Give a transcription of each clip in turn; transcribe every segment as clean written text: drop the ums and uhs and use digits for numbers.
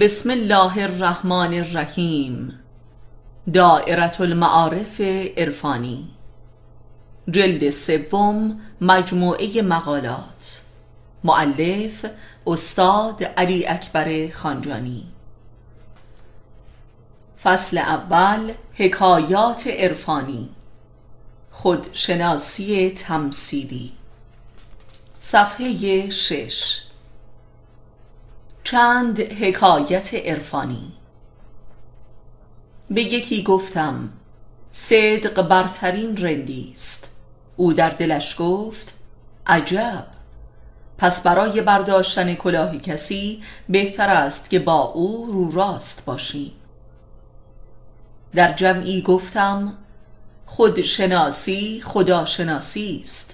بسم الله الرحمن الرحیم. دائرت المعارف ارفانی، جلد سوم، مجموعه مقالات. مؤلف استاد علی اکبر خانجانی. فصل اول، حکایات عرفانی، خودشناسی تمثیلی. صفحه 6. چند حکایت عرفانی. به یکی گفتم صدق برترین رندی است. او در دلش گفت عجب، پس برای برداشتن کلاهی کسی بهتر است که با او رو راست باشی. در جمعی گفتم خودشناسی خداشناسی است.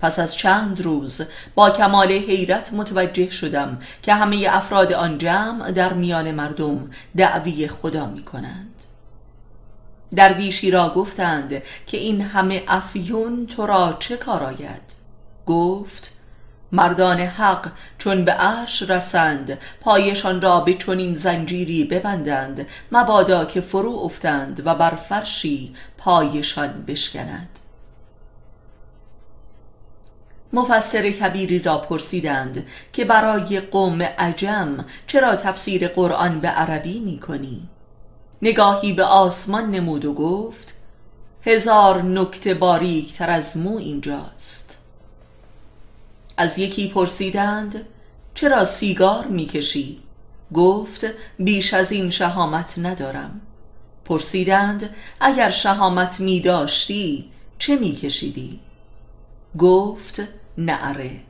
پس از چند روز با کمال حیرت متوجه شدم که همه افراد آن جمع در میان مردم دعوی خدا می کنند. درویشی را گفتند که این همه افیون تو را چه کار آید؟ گفت مردان حق چون به عرش رسند پایشان را به چنین زنجیری ببندند، مبادا که فرو افتند و بر فرشی پایشان بشکنند. مفسر کبیری را پرسیدند که برای قوم عجم چرا تفسیر قرآن به عربی می کنی؟ نگاهی به آسمان نمود و گفت هزار نکته باریک تر از مو اینجاست. از یکی پرسیدند چرا سیگار می کشی؟ گفت بیش از این شهامت ندارم. پرسیدند اگر شهامت می داشتی چه می کشیدی؟ گفت نعره.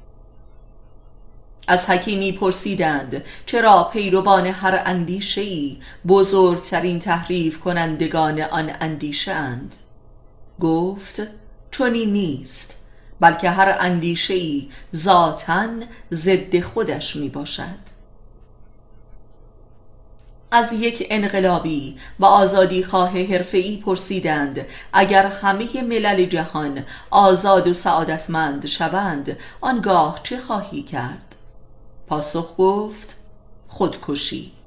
از حکیمی پرسیدند چرا پیروان هر اندیشه‌ای بزرگترین تحریف کنندگان آن اندیشه اند؟ گفت چنین نیست، بلکه هر اندیشه‌ای ذاتاً ضد خودش می باشد. از یک انقلابی و آزادیخواه حرفه‌ای پرسیدند اگر همه ملل جهان آزاد و سعادتمند شوند آنگاه چه خواهی کرد؟ پاسخ گفت خودکشی.